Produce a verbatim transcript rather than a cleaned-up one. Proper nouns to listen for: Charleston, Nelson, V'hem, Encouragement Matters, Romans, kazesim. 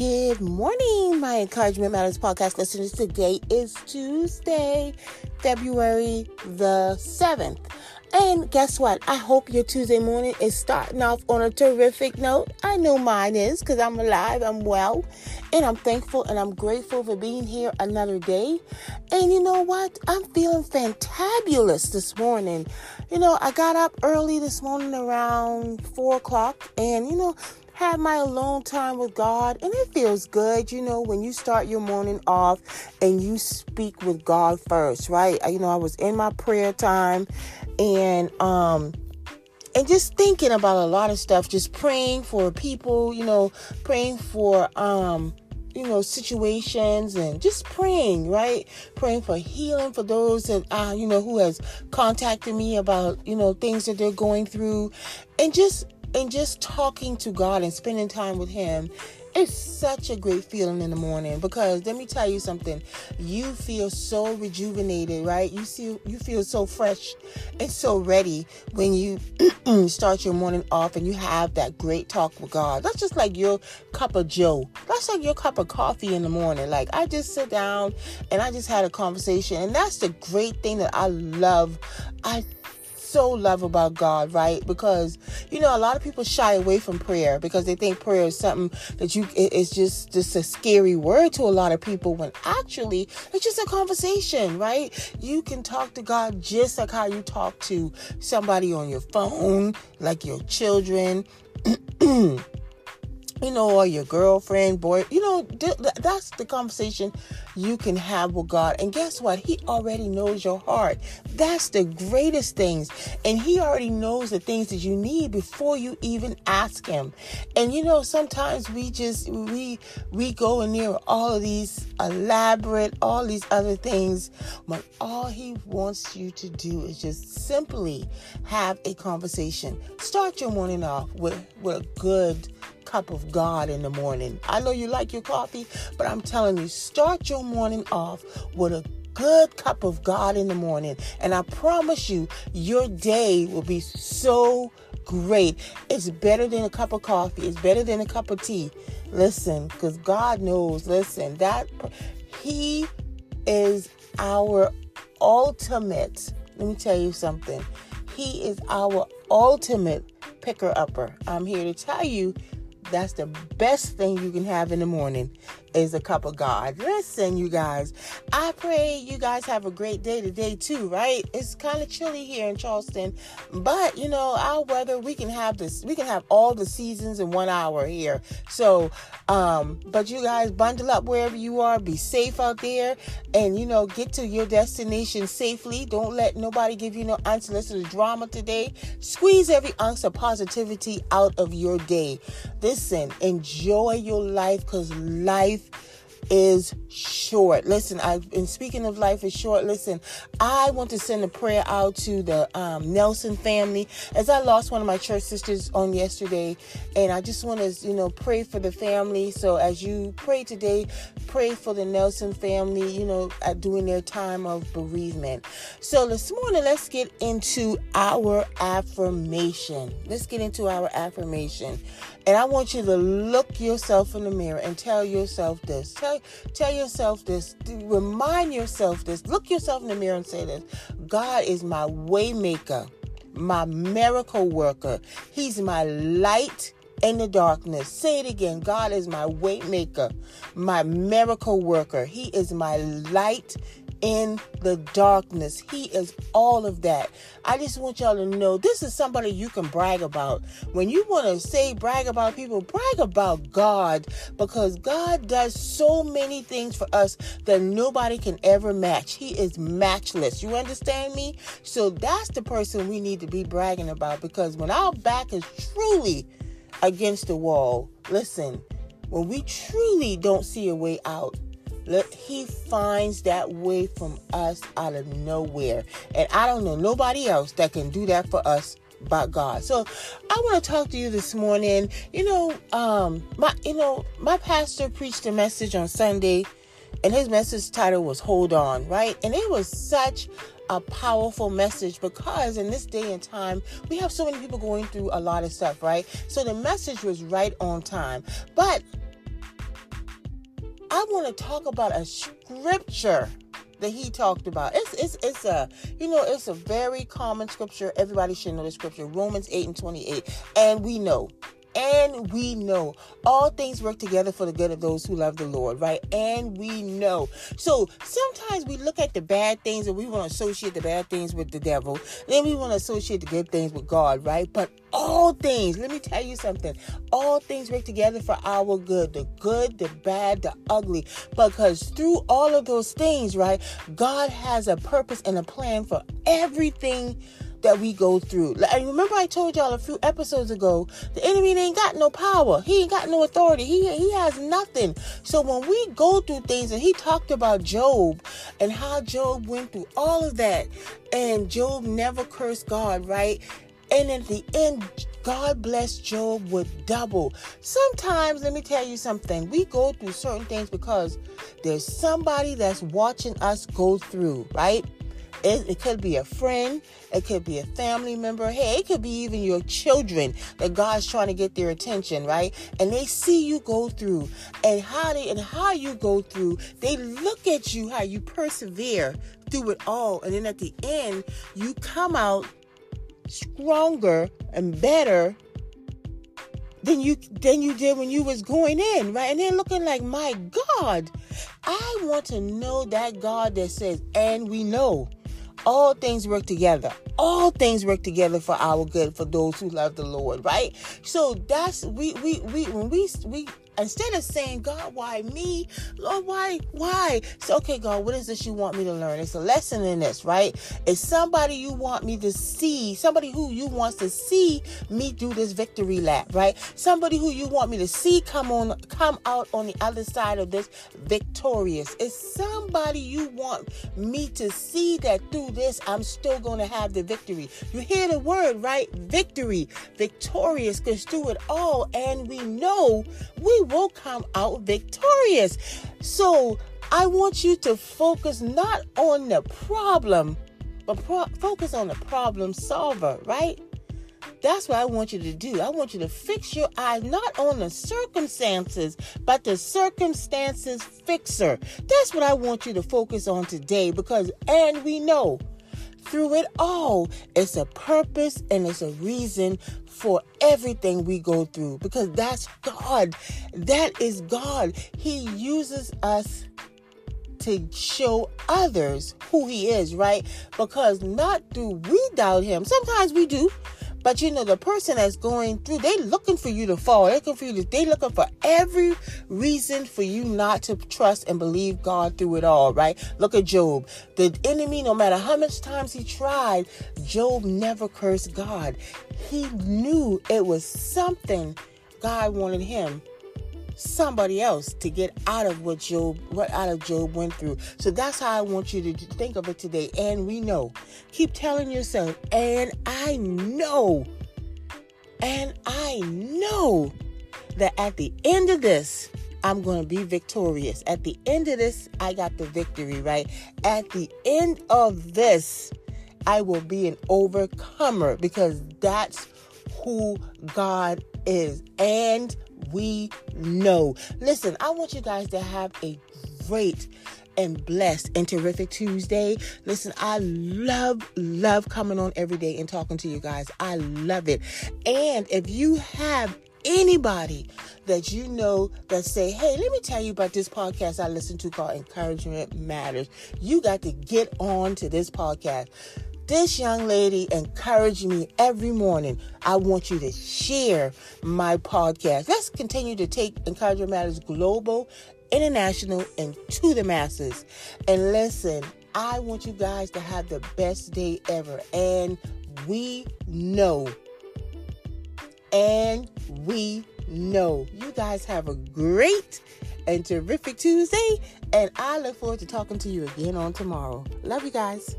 Good morning, my Encouragement Matters podcast listeners. Today is Tuesday, February the seventh. And guess what? I hope your Tuesday morning is starting off on a terrific note. I know mine is because I'm alive, I'm well, and I'm thankful and I'm grateful for being here another day. And you know what? I'm feeling fantabulous this morning. You know, I got up early this morning around four o'clock and, you know, had my alone time with God, and it feels good, you know, when you start your morning off and you speak with God first, right? You know, I was in my prayer time and, um, and just thinking about a lot of stuff, just praying for people, you know, praying for, um, you know, situations and just praying, right? Praying for healing for those that, uh, you know, who has contacted me about, you know, things that they're going through, and just And just talking to God and spending time with Him, it's such a great feeling in the morning, because let me tell you something, you feel so rejuvenated, right? You see, you feel so fresh and so ready when you start your morning off and you have that great talk with God. That's just like your cup of joe. That's like your cup of coffee in the morning. Like, I just sit down and I just had a conversation, and that's the great thing that I love. I so love about God, right? Because, you know, a lot of people shy away from prayer because they think prayer is something that you, it, it's just, just a scary word to a lot of people, when actually it's just a conversation, right? You can talk to God just like how you talk to somebody on your phone, like your children, you know, or your girlfriend, boy, you know, th- that's the conversation you can have with God. And guess what? He already knows your heart. That's the greatest things. And He already knows the things that you need before you even ask Him. And, you know, sometimes we just, we, we go in there with all of these elaborate, all these other things, when all He wants you to do is just simply have a conversation. Start your morning off with, with a good cup of God in the morning. I know you like your coffee, but I'm telling you, start your morning off with a good cup of God in the morning, and I promise you, your day will be so great. It's better than a cup of coffee. It's better than a cup of tea. Listen, because God knows, listen, that He is our ultimate, let me tell you something, He is our ultimate picker-upper. I'm here to tell you, that's the best thing you can have in the morning, is a cup of God. Listen, you guys, I pray you guys have a great day today too, right? It's kind of chilly here in Charleston, but you know, our weather, we can have this, we can have all the seasons in one hour here. So, um, but you guys bundle up wherever you are, be safe out there, and you know, get to your destination safely. Don't let nobody give you no unsolicited drama today. Squeeze every ounce of positivity out of your day. Listen, enjoy your life, because life is short. Listen, I've been speaking of life is short. Listen, I want to send a prayer out to the um, Nelson family, as I lost one of my church sisters on yesterday, and I just want to, you know, pray for the family. So as you pray today, pray for the Nelson family, you know, at doing their time of bereavement. So this morning, let's get into our affirmation. Let's get into our affirmation. And I want you to look yourself in the mirror and tell yourself this. Tell, tell yourself this. Remind yourself this. Look yourself in the mirror and say this. God is my way maker, my miracle worker. He's my light in the darkness. Say it again. God is my way maker, my miracle worker. He is my light in the darkness. He is all of that. I just want y'all to know, this is somebody you can brag about. When you want to say brag about people, brag about God, because God does so many things for us that nobody can ever match. He is matchless. You understand me? So that's the person we need to be bragging about, because when our back is truly against the wall, listen, when we truly don't see a way out, look, He finds that way from us out of nowhere. And I don't know nobody else that can do that for us but God. So I want to talk to you this morning. You know, um, my you know, my pastor preached a message on Sunday, and his message title was Hold On, right? And it was such a powerful message, because in this day and time, we have so many people going through a lot of stuff, right? So the message was right on time. But I want to talk about a scripture that he talked about. It's it's it's a you know it's a very common scripture. Everybody should know the scripture. Romans eight and twenty eight. And we know. And we know all things work together for the good of those who love the Lord, right? And we know. So sometimes we look at the bad things and we want to associate the bad things with the devil. Then we want to associate the good things with God, right? But all things, let me tell you something. All things work together for our good, the good, the bad, the ugly. Because through all of those things, right, God has a purpose and a plan for everything that we go through. And remember I told y'all a few episodes ago, the enemy ain't got no power. He ain't got no authority. He he has nothing. So when we go through things, and he talked about Job and how Job went through all of that, and Job never cursed God, right? And at the end, God blessed Job with double. Sometimes, let me tell you something, we go through certain things because there's somebody that's watching us go through, right? It, it could be a friend. It could be a family member. Hey, it could be even your children that God's trying to get their attention, right? And they see you go through, and how they and how you go through. They look at you, how you persevere through it all, and then at the end, you come out stronger and better than you than you did when you was going in, right? And they're looking like, my God, I want to know that God that says, and we know. All things work together. All things work together for our good, for those who love the Lord, right? So that's we we we when we we instead of saying, God, why me? Lord, why why? So okay, God, what is this you want me to learn? It's a lesson in this, right? It's somebody you want me to see, somebody who you wants to see me do this victory lap, right? Somebody who you want me to see come on, come out on the other side of this victorious. It's somebody you want me to see that through this, I'm still going to have the victory. You hear the word, right? Victory, victorious, because through it all, and we know we will come out victorious. So I want you to focus not on the problem, but pro- focus on the problem solver, right? That's what I want you to do. I want you to fix your eyes not on the circumstances, but the circumstances fixer. That's what I want you to focus on today, because, and we know, through it all, it's a purpose and it's a reason for everything we go through, because that's God. That is God. He uses us to show others who he is, right? Because not do we doubt him. Sometimes we do. But you know, the person that's going through, they looking for you to fall. They're looking for you to, they looking for every reason for you not to trust and believe God through it all, right? Look at Job. The enemy, no matter how much times he tried, Job never cursed God. He knew it was something God wanted him, somebody else, to get out of what Job, what out of Job went through. So that's how I want you to think of it today. And we know. Keep telling yourself, and I know, and I know that at the end of this, I'm going to be victorious. At the end of this, I got the victory, right? At the end of this, I will be an overcomer, because that's who God is. And we know. Listen, I want you guys to have a great and blessed and terrific Tuesday. Listen, I love, love coming on every day and talking to you guys. I love it. And if you have anybody that you know that say, hey, let me tell you about this podcast I listen to called Encouragement Matters, you got to get on to this podcast. This young lady encouraged me every morning. I want you to share my podcast. Let's continue to take Encouragement Matters global, international, and to the masses. And listen, I want you guys to have the best day ever. And we know. And we know. You guys have a great and terrific Tuesday. And I look forward to talking to you again on tomorrow. Love you guys.